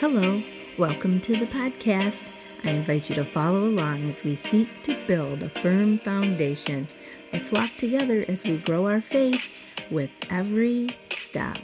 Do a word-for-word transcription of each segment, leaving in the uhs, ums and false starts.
Hello, welcome to the podcast. I invite you to follow along as we seek to build a firm foundation. Let's walk together as we grow our faith with every step.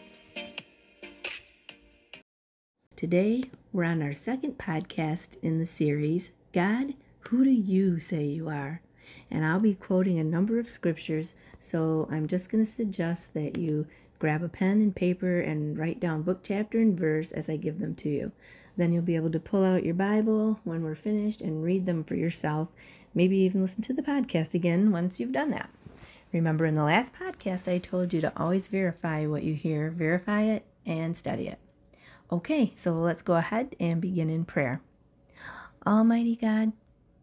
Today, we're on our second podcast in the series, God, Who Do You Say You Are? And I'll be quoting a number of scriptures, so I'm just going to suggest that you grab a pen and paper and write down book, chapter, and verse as I give them to you. Then you'll be able to pull out your Bible when we're finished and read them for yourself. Maybe even listen to the podcast again once you've done that. Remember, in the last podcast, I told you to always verify what you hear, verify it, and study it. Okay, so let's go ahead and begin in prayer. Almighty God,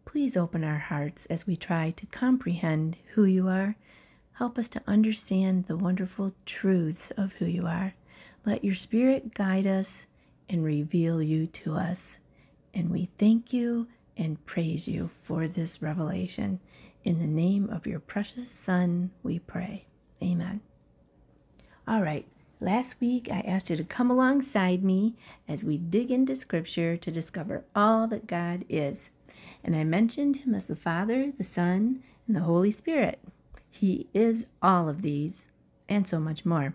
please open our hearts as we try to comprehend who you are. Help us to understand the wonderful truths of who you are. Let your Spirit guide us and reveal you to us. And we thank you and praise you for this revelation. In the name of your precious Son, we pray. Amen. All right. Last week, I asked you to come alongside me as we dig into Scripture to discover all that God is. And I mentioned him as the Father, the Son, and the Holy Spirit. He is all of these and so much more.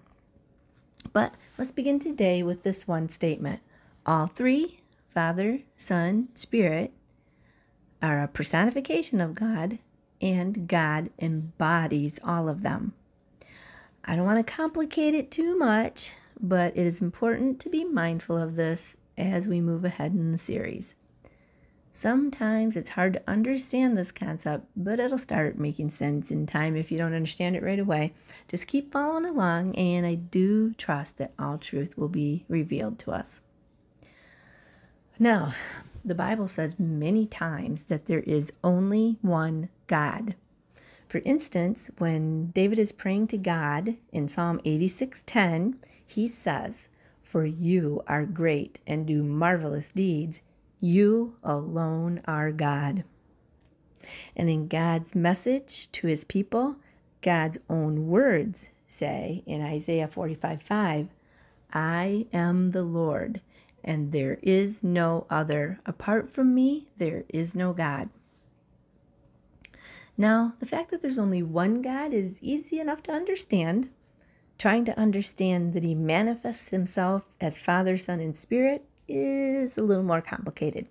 But let's begin today with this one statement. All three, Father, Son, Spirit, are a personification of God, and God embodies all of them. I don't want to complicate it too much, but it is important to be mindful of this as we move ahead in the series. Sometimes it's hard to understand this concept, but it'll start making sense in time if you don't understand it right away. Just keep following along, and I do trust that all truth will be revealed to us. Now, the Bible says many times that there is only one God. For instance, when David is praying to God in Psalm eighty-six ten, he says, "For you are great and do marvelous deeds. You alone are God." And in God's message to his people, God's own words say in Isaiah forty-five five, "I am the Lord, and there is no other. Apart from me, there is no God." Now, the fact that there's only one God is easy enough to understand. Trying to understand that he manifests himself as Father, Son, and Spirit is a little more complicated.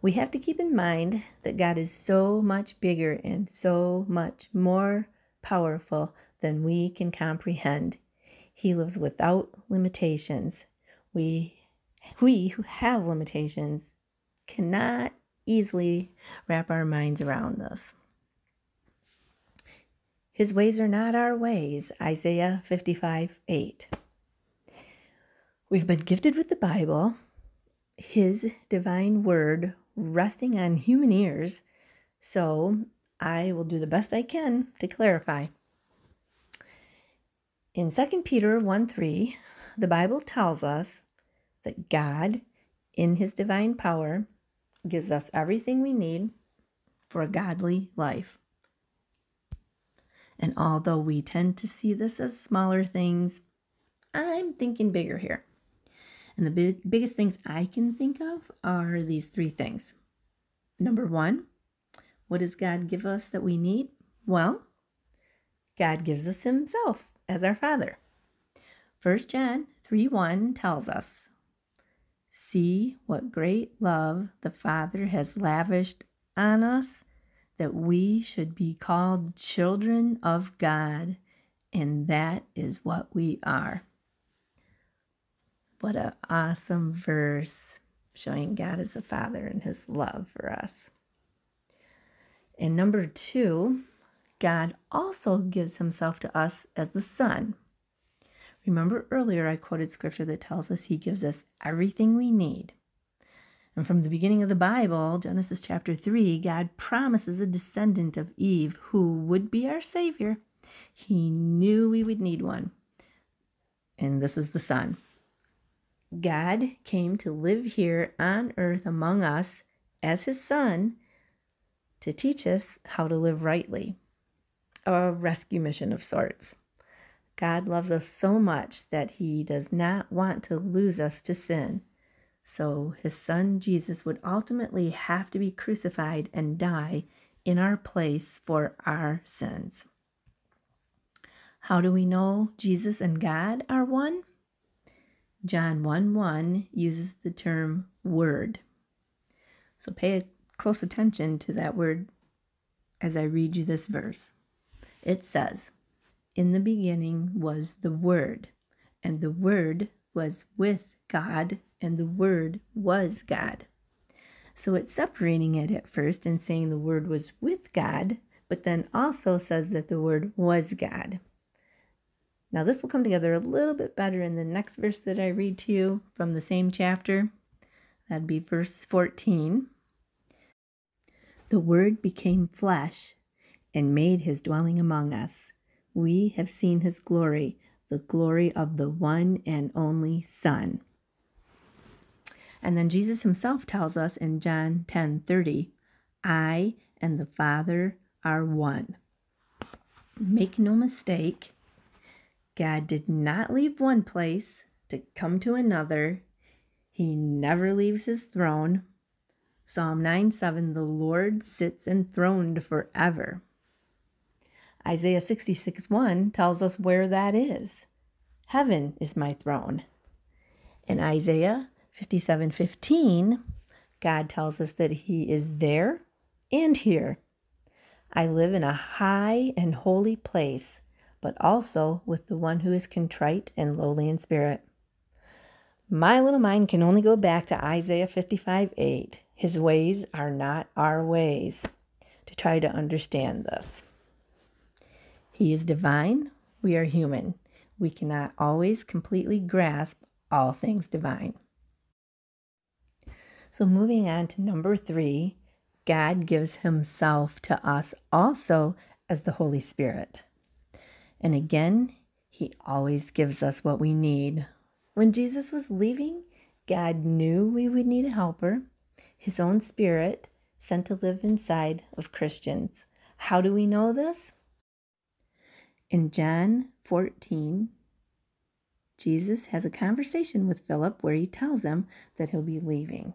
We have to keep in mind that God is so much bigger and so much more powerful than we can comprehend. He lives without limitations. We, we who have limitations cannot easily wrap our minds around this. His ways are not our ways, Isaiah fifty-five eight. We've been gifted with the Bible, his divine word resting on human ears, so I will do the best I can to clarify. In Second Peter one three, the Bible tells us that God, in his divine power, gives us everything we need for a godly life. And although we tend to see this as smaller things, I'm thinking bigger here. And the big, biggest things I can think of are these three things. Number one, what does God give us that we need? Well, God gives us himself as our Father. First John three one tells us, "See what great love the Father has lavished on us, that we should be called children of God, and that is what we are." What an awesome verse, showing God as a Father and his love for us. And number two, God also gives himself to us as the Son. Remember earlier I quoted scripture that tells us he gives us everything we need. And from the beginning of the Bible, Genesis chapter three, God promises a descendant of Eve who would be our Savior. He knew we would need one. And this is the Son. God came to live here on earth among us as his Son to teach us how to live rightly, a rescue mission of sorts. God loves us so much that he does not want to lose us to sin. So his son Jesus would ultimately have to be crucified and die in our place for our sins. How do we know Jesus and God are one? John one one uses the term word. So pay close attention to that word as I read you this verse. It says, "In the beginning was the Word, and the Word was with God, and the Word was God." So it's separating it at first and saying the Word was with God, but then also says that the Word was God. Now this will come together a little bit better in the next verse that I read to you from the same chapter. That'd be verse fourteen. "The Word became flesh and made his dwelling among us. We have seen his glory, the glory of the one and only Son." And then Jesus himself tells us in John ten thirty, "I and the Father are one." Make no mistake, God did not leave one place to come to another. He never leaves his throne. Psalm nine seven, "The Lord sits enthroned forever." Isaiah sixty-six one tells us where that is. "Heaven is my throne." In Isaiah fifty-seven fifteen, God tells us that he is there and here. "I live in a high and holy place, but also with the one who is contrite and lowly in spirit." My little mind can only go back to Isaiah fifty-five eight. "His ways are not our ways," to try to understand this. He is divine. We are human. We cannot always completely grasp all things divine. So moving on to number three, God gives himself to us also as the Holy Spirit. And again, he always gives us what we need. When Jesus was leaving, God knew we would need a helper, his own Spirit sent to live inside of Christians. How do we know this? In John fourteen, Jesus has a conversation with Philip where he tells him that he'll be leaving.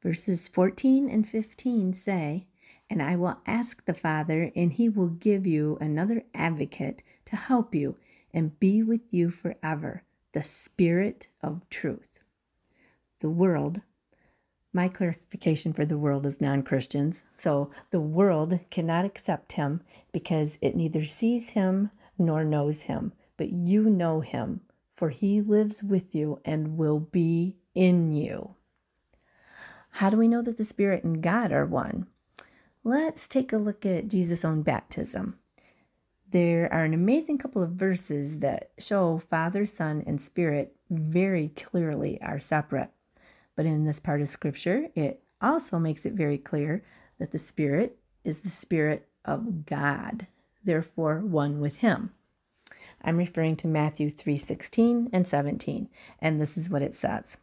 Verses fourteen and fifteen say, "And I will ask the Father, and he will give you another advocate to help you and be with you forever, the Spirit of truth." The world, my clarification for the world is non-Christians, so the world cannot accept him because it neither sees him nor knows him. But you know him, for he lives with you and will be in you. How do we know that the Spirit and God are one? Let's take a look at Jesus' own baptism. There are an amazing couple of verses that show Father, Son, and Spirit very clearly are separate. But in this part of Scripture, it also makes it very clear that the Spirit is the Spirit of God, therefore one with him. I'm referring to Matthew three sixteen and seventeen, and this is what it says.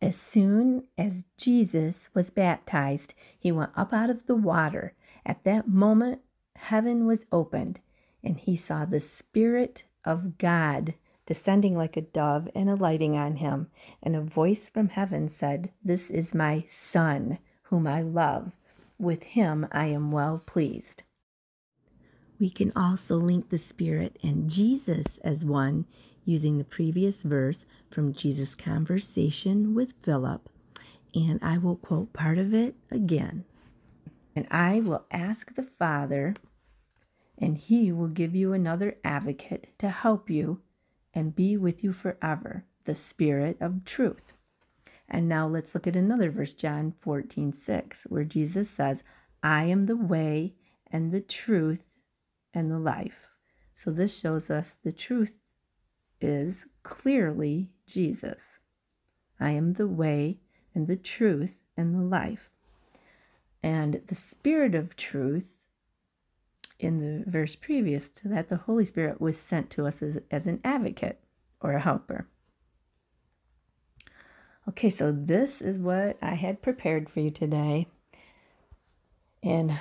"As soon as Jesus was baptized, he went up out of the water. At that moment, heaven was opened, and he saw the Spirit of God descending like a dove and alighting on him. And a voice from heaven said, 'This is my Son, whom I love. With him I am well pleased.'" We can also link the Spirit and Jesus as one using the previous verse from Jesus' conversation with Philip. And I will quote part of it again. "And I will ask the Father, and he will give you another advocate to help you and be with you forever, the Spirit of truth." And now let's look at another verse, John fourteen six, where Jesus says, "I am the way and the truth and the life." So this shows us the truth is clearly Jesus. "I am the way and the truth and the life." And the Spirit of truth, in the verse previous to that, the Holy Spirit was sent to us as, as an advocate or a helper. Okay, so this is what I had prepared for you today in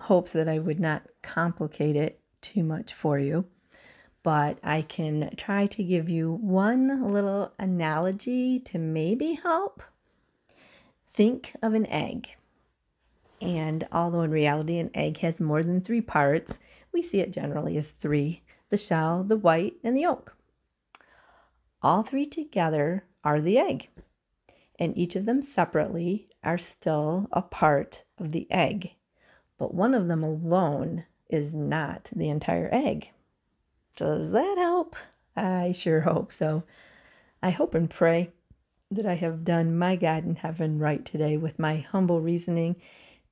hopes that I would not complicate it too much for you. but I can try to give you one little analogy to maybe help. Think of an egg. And although in reality an egg has more than three parts, we see it generally as three: the shell, the white, and the yolk. All three together are the egg, and each of them separately are still a part of the egg, but one of them alone is not the entire egg. Does that help? I sure hope so. I hope and pray that I have done my God in heaven right today with my humble reasoning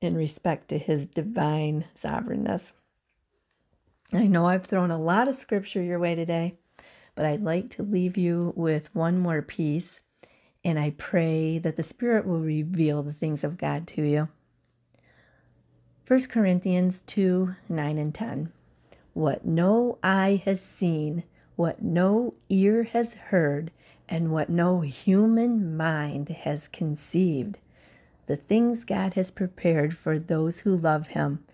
in respect to his divine sovereignness. I know I've thrown a lot of scripture your way today, but I'd like to leave you with one more piece, and I pray that the Spirit will reveal the things of God to you. First Corinthians two, nine and ten. What no eye has seen, what no ear has heard, and what no human mind has conceived, the things God has prepared for those who love him.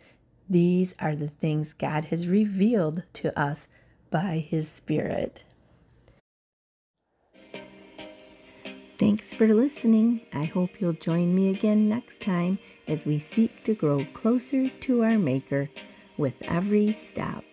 These are the things God has revealed to us by his Spirit. Thanks for listening. I hope you'll join me again next time as we seek to grow closer to our Maker with every step.